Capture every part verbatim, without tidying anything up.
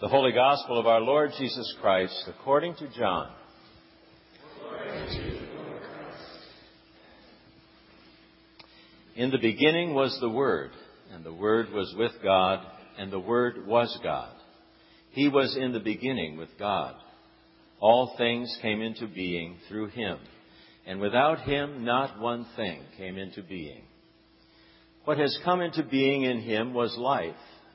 The Holy Gospel of our Lord Jesus Christ according to John. Glory to you, Lord Christ. In the beginning was the Word, and the Word was with God, and the Word was God. He was in the beginning with God. All things came into being through him, and without him not one thing came into being. What has come into being in him was life.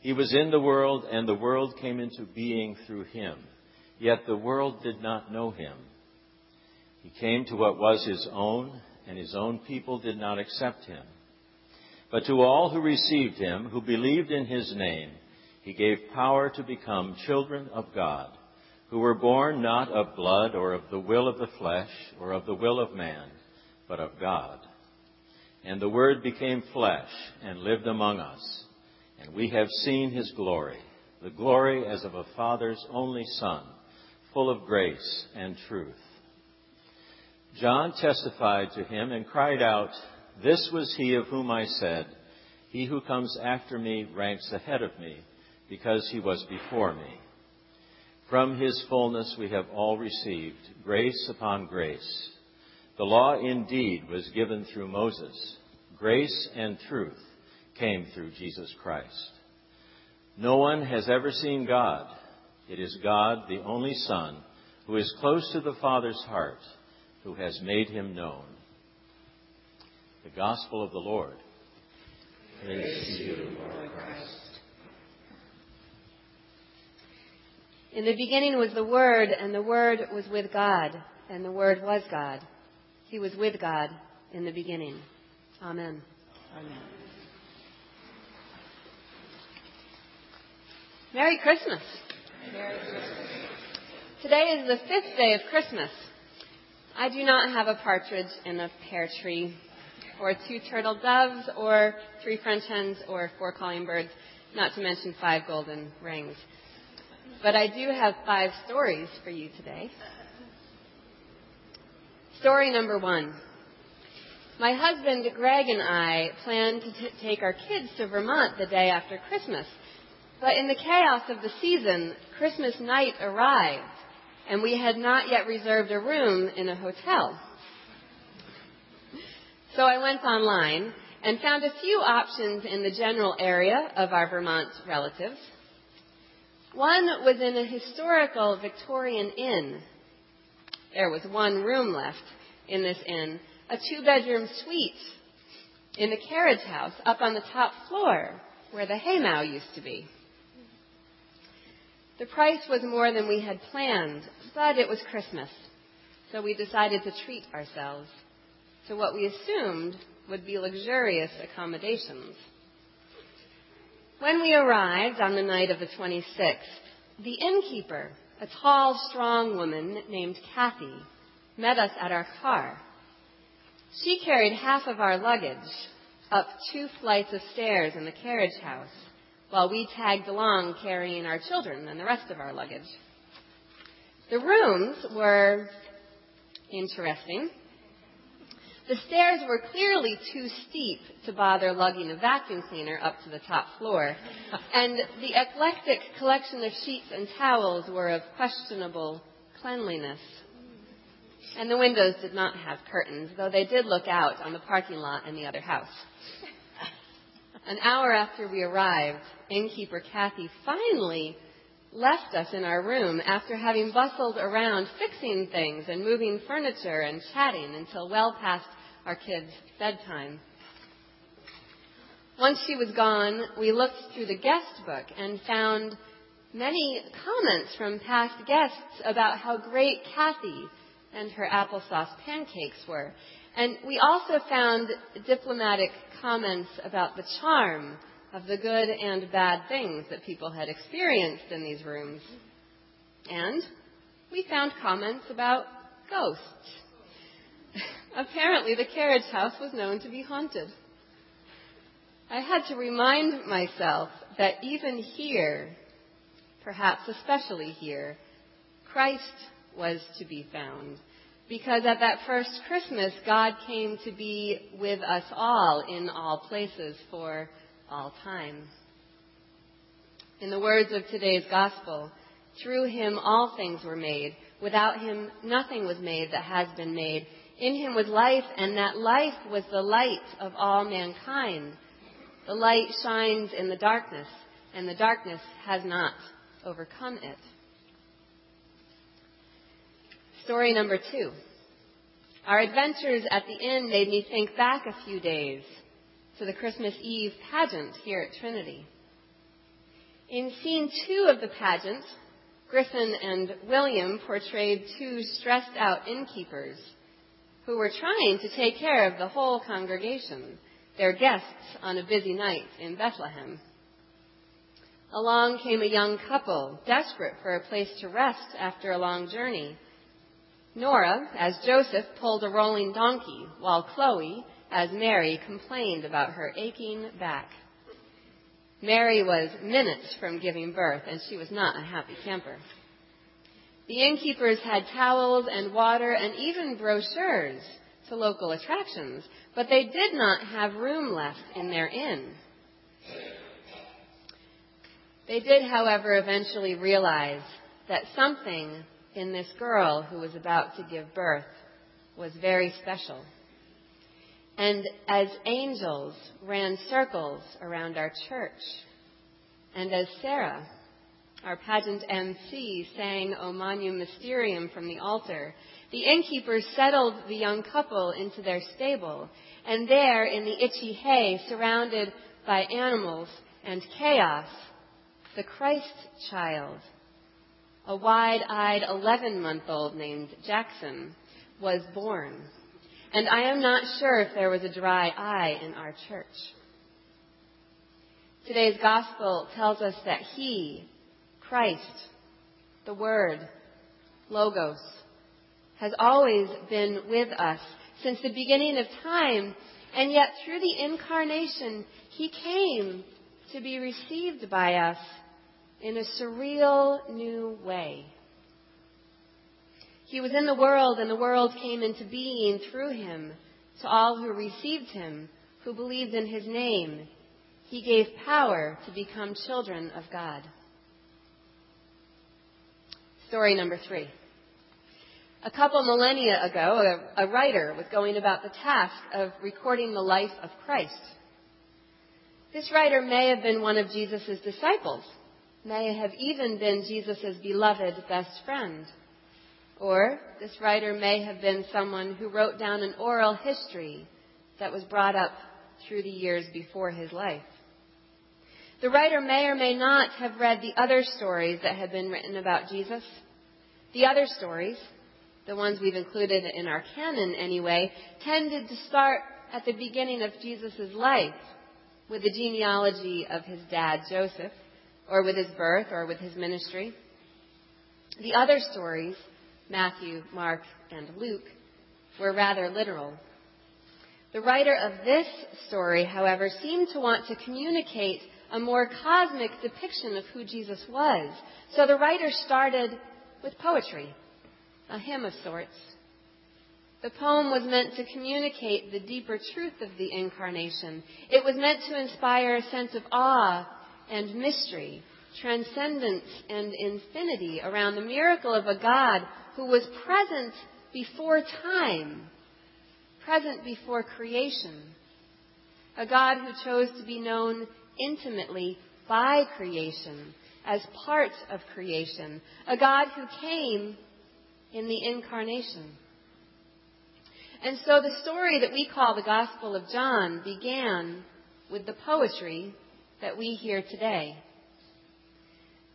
He was in the world, and the world came into being through him. Yet the world did not know him. He came to what was his own, and his own people did not accept him. But to all who received him, who believed in his name, he gave power to become children of God, who were born not of blood or of the will of the flesh or of the will of man, but of God. And the Word became flesh and lived among us. And we have seen his glory, the glory as of a Father's only Son, full of grace and truth. John testified to him and cried out, "This was he of whom I said, 'He who comes after me ranks ahead of me, because he was before me.'" From his fullness we have all received grace upon grace. The law indeed was given through Moses. Grace and truth came through Jesus Christ. No one has ever seen God. It is God, the only Son, who is close to the Father's heart, who has made him known. The Gospel of the Lord. Praise to you, Lord Christ. In the beginning was the Word, and the Word was with God, and the Word was God. He was with God in the beginning. Amen. Amen. Merry Christmas. Merry Christmas. Today is the fifth day of Christmas. I do not have a partridge in a pear tree, or two turtle doves, or three French hens, or four calling birds, not to mention five golden rings. But I do have five stories for you today. Story number one. My husband, Greg, and I planned to t- take our kids to Vermont the day after Christmas. But in the chaos of the season, Christmas night arrived, and we had not yet reserved a room in a hotel. So I went online and found a few options in the general area of our Vermont relatives. One was in a historical Victorian inn. There was one room left in this inn, a two-bedroom suite in the carriage house up on the top floor where the haymow used to be. The price was more than we had planned, but it was Christmas, so we decided to treat ourselves to what we assumed would be luxurious accommodations. When we arrived on the night of the twenty-sixth, the innkeeper, a tall, strong woman named Kathy, met us at our car. She carried half of our luggage up two flights of stairs in the carriage house, while we tagged along carrying our children and the rest of our luggage. The rooms were interesting. The stairs were clearly too steep to bother lugging a vacuum cleaner up to the top floor, and the eclectic collection of sheets and towels were of questionable cleanliness. And the windows did not have curtains, though they did look out on the parking lot and the other house. An hour after we arrived, innkeeper Kathy finally left us in our room after having bustled around fixing things and moving furniture and chatting until well past our kids' bedtime. Once she was gone, we looked through the guest book and found many comments from past guests about how great Kathy and her applesauce pancakes were. And we also found diplomatic comments about the charm of the good and bad things that people had experienced in these rooms. And we found comments about ghosts. Apparently, the carriage house was known to be haunted. I had to remind myself that even here, perhaps especially here, Christ was to be found. Because at that first Christmas, God came to be with us all in all places for all time. In the words of today's gospel, through him all things were made. Without him nothing was made that has been made. In him was life, and that life was the light of all mankind. The light shines in the darkness, and the darkness has not overcome it. Story number two. Our adventures at the inn made me think back a few days to the Christmas Eve pageant here at Trinity. In scene two of the pageant, Griffin and William portrayed two stressed-out innkeepers who were trying to take care of the whole congregation, their guests on a busy night in Bethlehem. Along came a young couple, desperate for a place to rest after a long journey. Nora, as Joseph, pulled a rolling donkey, while Chloe, as Mary, complained about her aching back. Mary was minutes from giving birth, and she was not a happy camper. The innkeepers had towels and water and even brochures to local attractions, but they did not have room left in their inn. They did, however, eventually realize that something in this girl who was about to give birth was very special. And as angels ran circles around our church, and as Sarah, our pageant M C, sang O Magnum Mysterium from the altar, the innkeepers settled the young couple into their stable, and there in the itchy hay, surrounded by animals and chaos, the Christ child, a wide-eyed eleven-month-old named Jackson, was born. And I am not sure if there was a dry eye in our church. Today's gospel tells us that he, Christ, the Word, Logos, has always been with us since the beginning of time, and yet through the incarnation, he came to be received by us in a surreal new way. He was in the world, and the world came into being through him. To all who received him, who believed in his name, he gave power to become children of God. Story number three. A couple millennia ago, a, a writer was going about the task of recording the life of Christ. This writer may have been one of Jesus' disciples, may have even been Jesus' beloved best friend. Or this writer may have been someone who wrote down an oral history that was brought up through the years before his life. The writer may or may not have read the other stories that had been written about Jesus. The other stories, the ones we've included in our canon anyway, tended to start at the beginning of Jesus' life with the genealogy of his dad, Joseph, or with his birth, or with his ministry. The other stories, Matthew, Mark, and Luke, were rather literal. The writer of this story, however, seemed to want to communicate a more cosmic depiction of who Jesus was. So the writer started with poetry, a hymn of sorts. The poem was meant to communicate the deeper truth of the incarnation. It was meant to inspire a sense of awe and mystery, transcendence and infinity around the miracle of a God who was present before time, present before creation, a God who chose to be known intimately by creation, as part of creation, a God who came in the incarnation. And so the story that we call the Gospel of John began with the poetry that we hear today.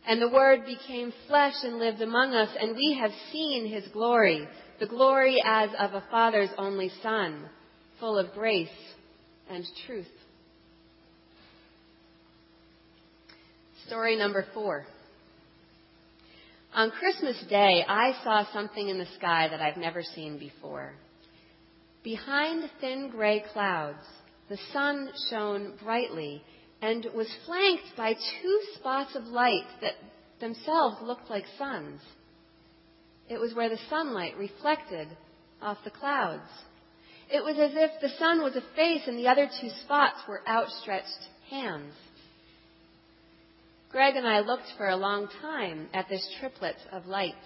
And the Word became flesh and lived among us, and we have seen his glory, the glory as of a Father's only Son, full of grace and truth. Story number four. On Christmas Day, I saw something in the sky that I've never seen before. Behind thin gray clouds, the sun shone brightly and was flanked by two spots of light that themselves looked like suns. It was where the sunlight reflected off the clouds. It was as if the sun was a face and the other two spots were outstretched hands. Greg and I looked for a long time at this triplet of lights.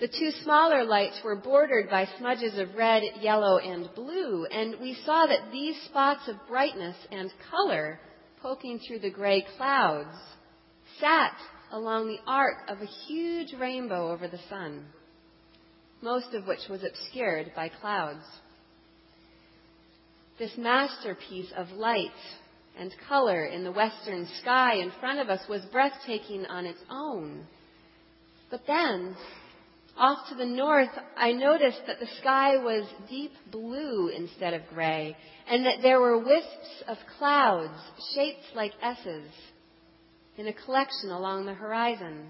The two smaller lights were bordered by smudges of red, yellow, and blue, and we saw that these spots of brightness and color poking through the gray clouds sat along the arc of a huge rainbow over the sun, most of which was obscured by clouds. This masterpiece of light and color in the western sky in front of us was breathtaking on its own. But then, off to the north, I noticed that the sky was deep blue instead of gray, and that there were wisps of clouds, shaped like S's, in a collection along the horizon.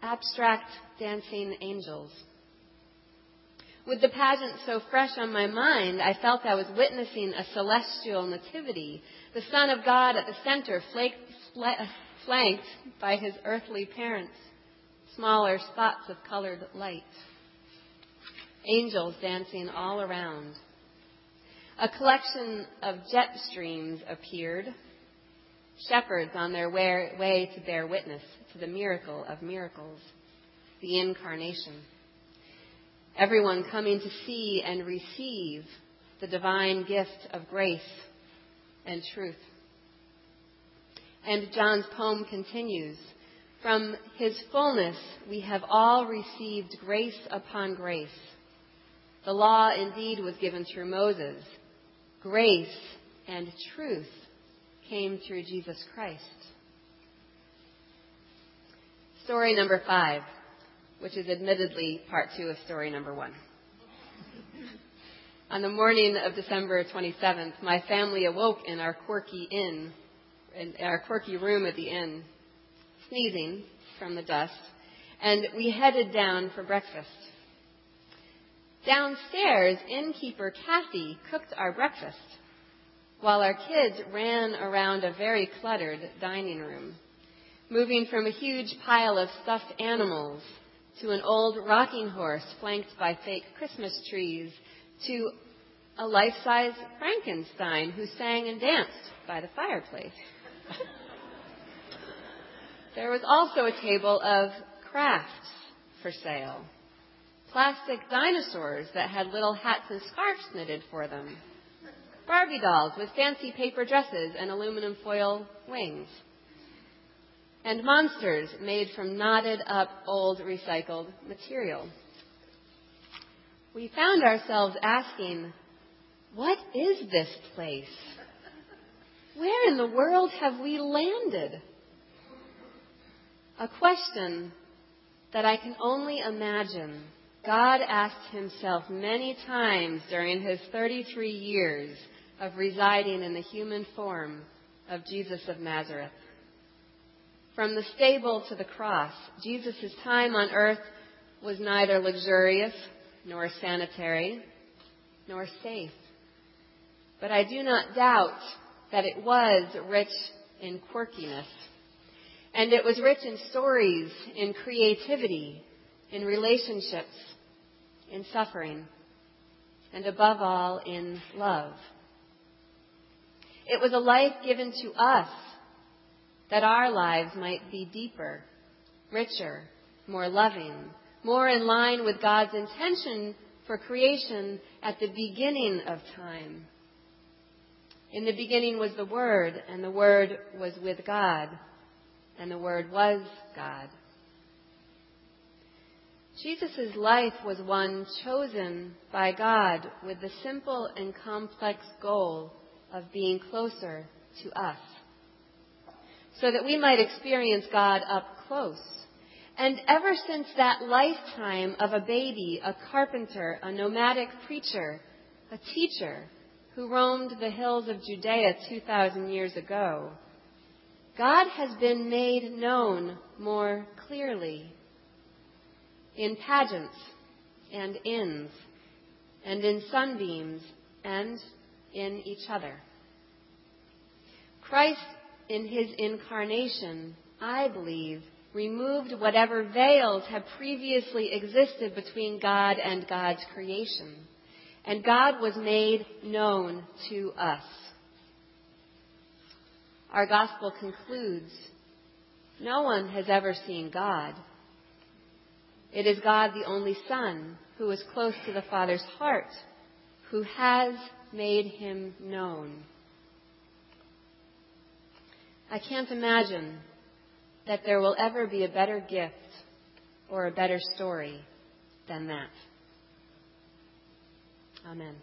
Abstract dancing angels. With the pageant so fresh on my mind, I felt I was witnessing a celestial nativity, the Son of God at the center, flaked, fl- flanked by his earthly parents, smaller spots of colored light, angels dancing all around. A collection of jet streams appeared, shepherds on their way, way to bear witness to the miracle of miracles, the incarnation. Everyone coming to see and receive the divine gift of grace and truth. And John's poem continues, "From his fullness we have all received grace upon grace. The law indeed was given through Moses. Grace and truth came through Jesus Christ." Story number five, which is admittedly part two of story number one. On the morning of December twenty-seventh, my family awoke in our quirky inn, in our quirky room at the inn, sneezing from the dust, and we headed down for breakfast. Downstairs, innkeeper Kathy cooked our breakfast, while our kids ran around a very cluttered dining room, moving from a huge pile of stuffed animals to an old rocking horse flanked by fake Christmas trees, to a life-size Frankenstein who sang and danced by the fireplace. There was also a table of crafts for sale, plastic dinosaurs that had little hats and scarves knitted for them, Barbie dolls with fancy paper dresses and aluminum foil wings, and monsters made from knotted-up old recycled material. We found ourselves asking, what is this place? Where in the world have we landed? A question that I can only imagine God asked himself many times during his thirty-three years of residing in the human form of Jesus of Nazareth. From the stable to the cross, Jesus' time on earth was neither luxurious, nor sanitary, nor safe. But I do not doubt that it was rich in quirkiness. And it was rich in stories, in creativity, in relationships, in suffering, and above all, in love. It was a life given to us, that our lives might be deeper, richer, more loving, more in line with God's intention for creation at the beginning of time. In the beginning was the Word, and the Word was with God, and the Word was God. Jesus' life was one chosen by God with the simple and complex goal of being closer to us, so that we might experience God up close. And ever since that lifetime of a baby, a carpenter, a nomadic preacher, a teacher who roamed the hills of Judea two thousand years ago, God has been made known more clearly in pageants and inns and in sunbeams and in each other. Christ, in his incarnation, I believe, removed whatever veils had previously existed between God and God's creation, and God was made known to us. Our gospel concludes, no one has ever seen God. It is God, the only Son, who is close to the Father's heart, who has made him known. I can't imagine that there will ever be a better gift or a better story than that. Amen.